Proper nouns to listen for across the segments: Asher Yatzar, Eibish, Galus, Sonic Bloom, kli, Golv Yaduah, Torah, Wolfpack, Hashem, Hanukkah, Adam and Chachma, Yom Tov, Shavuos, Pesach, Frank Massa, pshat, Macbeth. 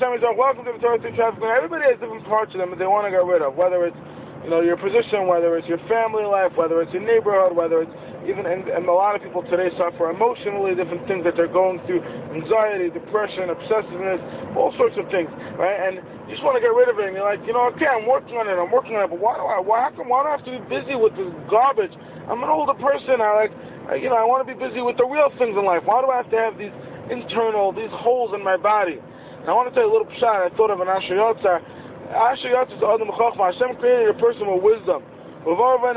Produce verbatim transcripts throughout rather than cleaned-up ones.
Hashem is welcome to the Torah through traffic. Everybody has different parts of them that they want to get rid of, whether it's, you know, your position, whether it's your family life, whether it's your neighborhood, whether it's even, and, and a lot of people today suffer emotionally different things that they're going through, anxiety, depression, obsessiveness, all sorts of things, right? And you just want to get rid of it, and you're like, you know, okay, I'm working on it, I'm working on it, but why do I, why, how come, why do I have to be busy with this garbage? I'm an older person, I like, I, you know, I want to be busy with the real things in life. Why do I have to have these internal, these holes in my body? And I want to tell you a little pshat. I thought of an Asher Yatzar. Asher Yatzar is Adam and Chachma. Hashem created a person with wisdom. He made a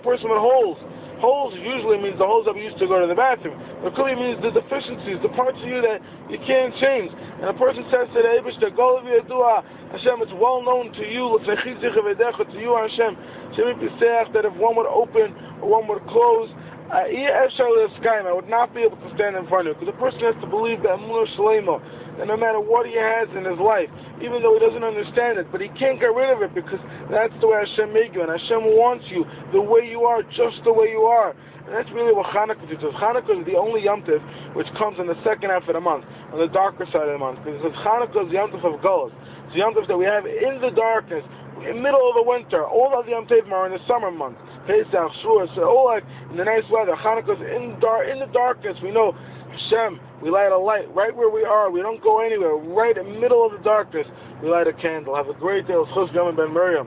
person with holes. Holes usually means the holes that we used to go to the bathroom. The kli means the deficiencies, the parts of you that you can't change. And a person says to the Eibish, the Golv Yaduah, Hashem, it's well known to you, to you, Hashem, that if one would open or one would close, I would not be able to stand in front of you. Because a person has to believe that and no matter what he has in his life, even though he doesn't understand it, but he can't get rid of it because that's the way Hashem made you. And Hashem wants you the way you are, just the way you are. And that's really what Hanukkah teaches. Hanukkah is the only Yom Tov which comes in the second half of the month, on the darker side of the month. Because Hanukkah is the Yom Tov of Galus. It's the Yom Tov that we have in the darkness, in the middle of the winter. All of the Yom Tov are in the summer months. Pesach, Shavuos, so all like in the nice weather. Hanukkah is in, dar- in the darkness. We know Hashem, we light a light right where we are. We don't go anywhere. Right in the middle of the darkness, we light a candle. Have a great day.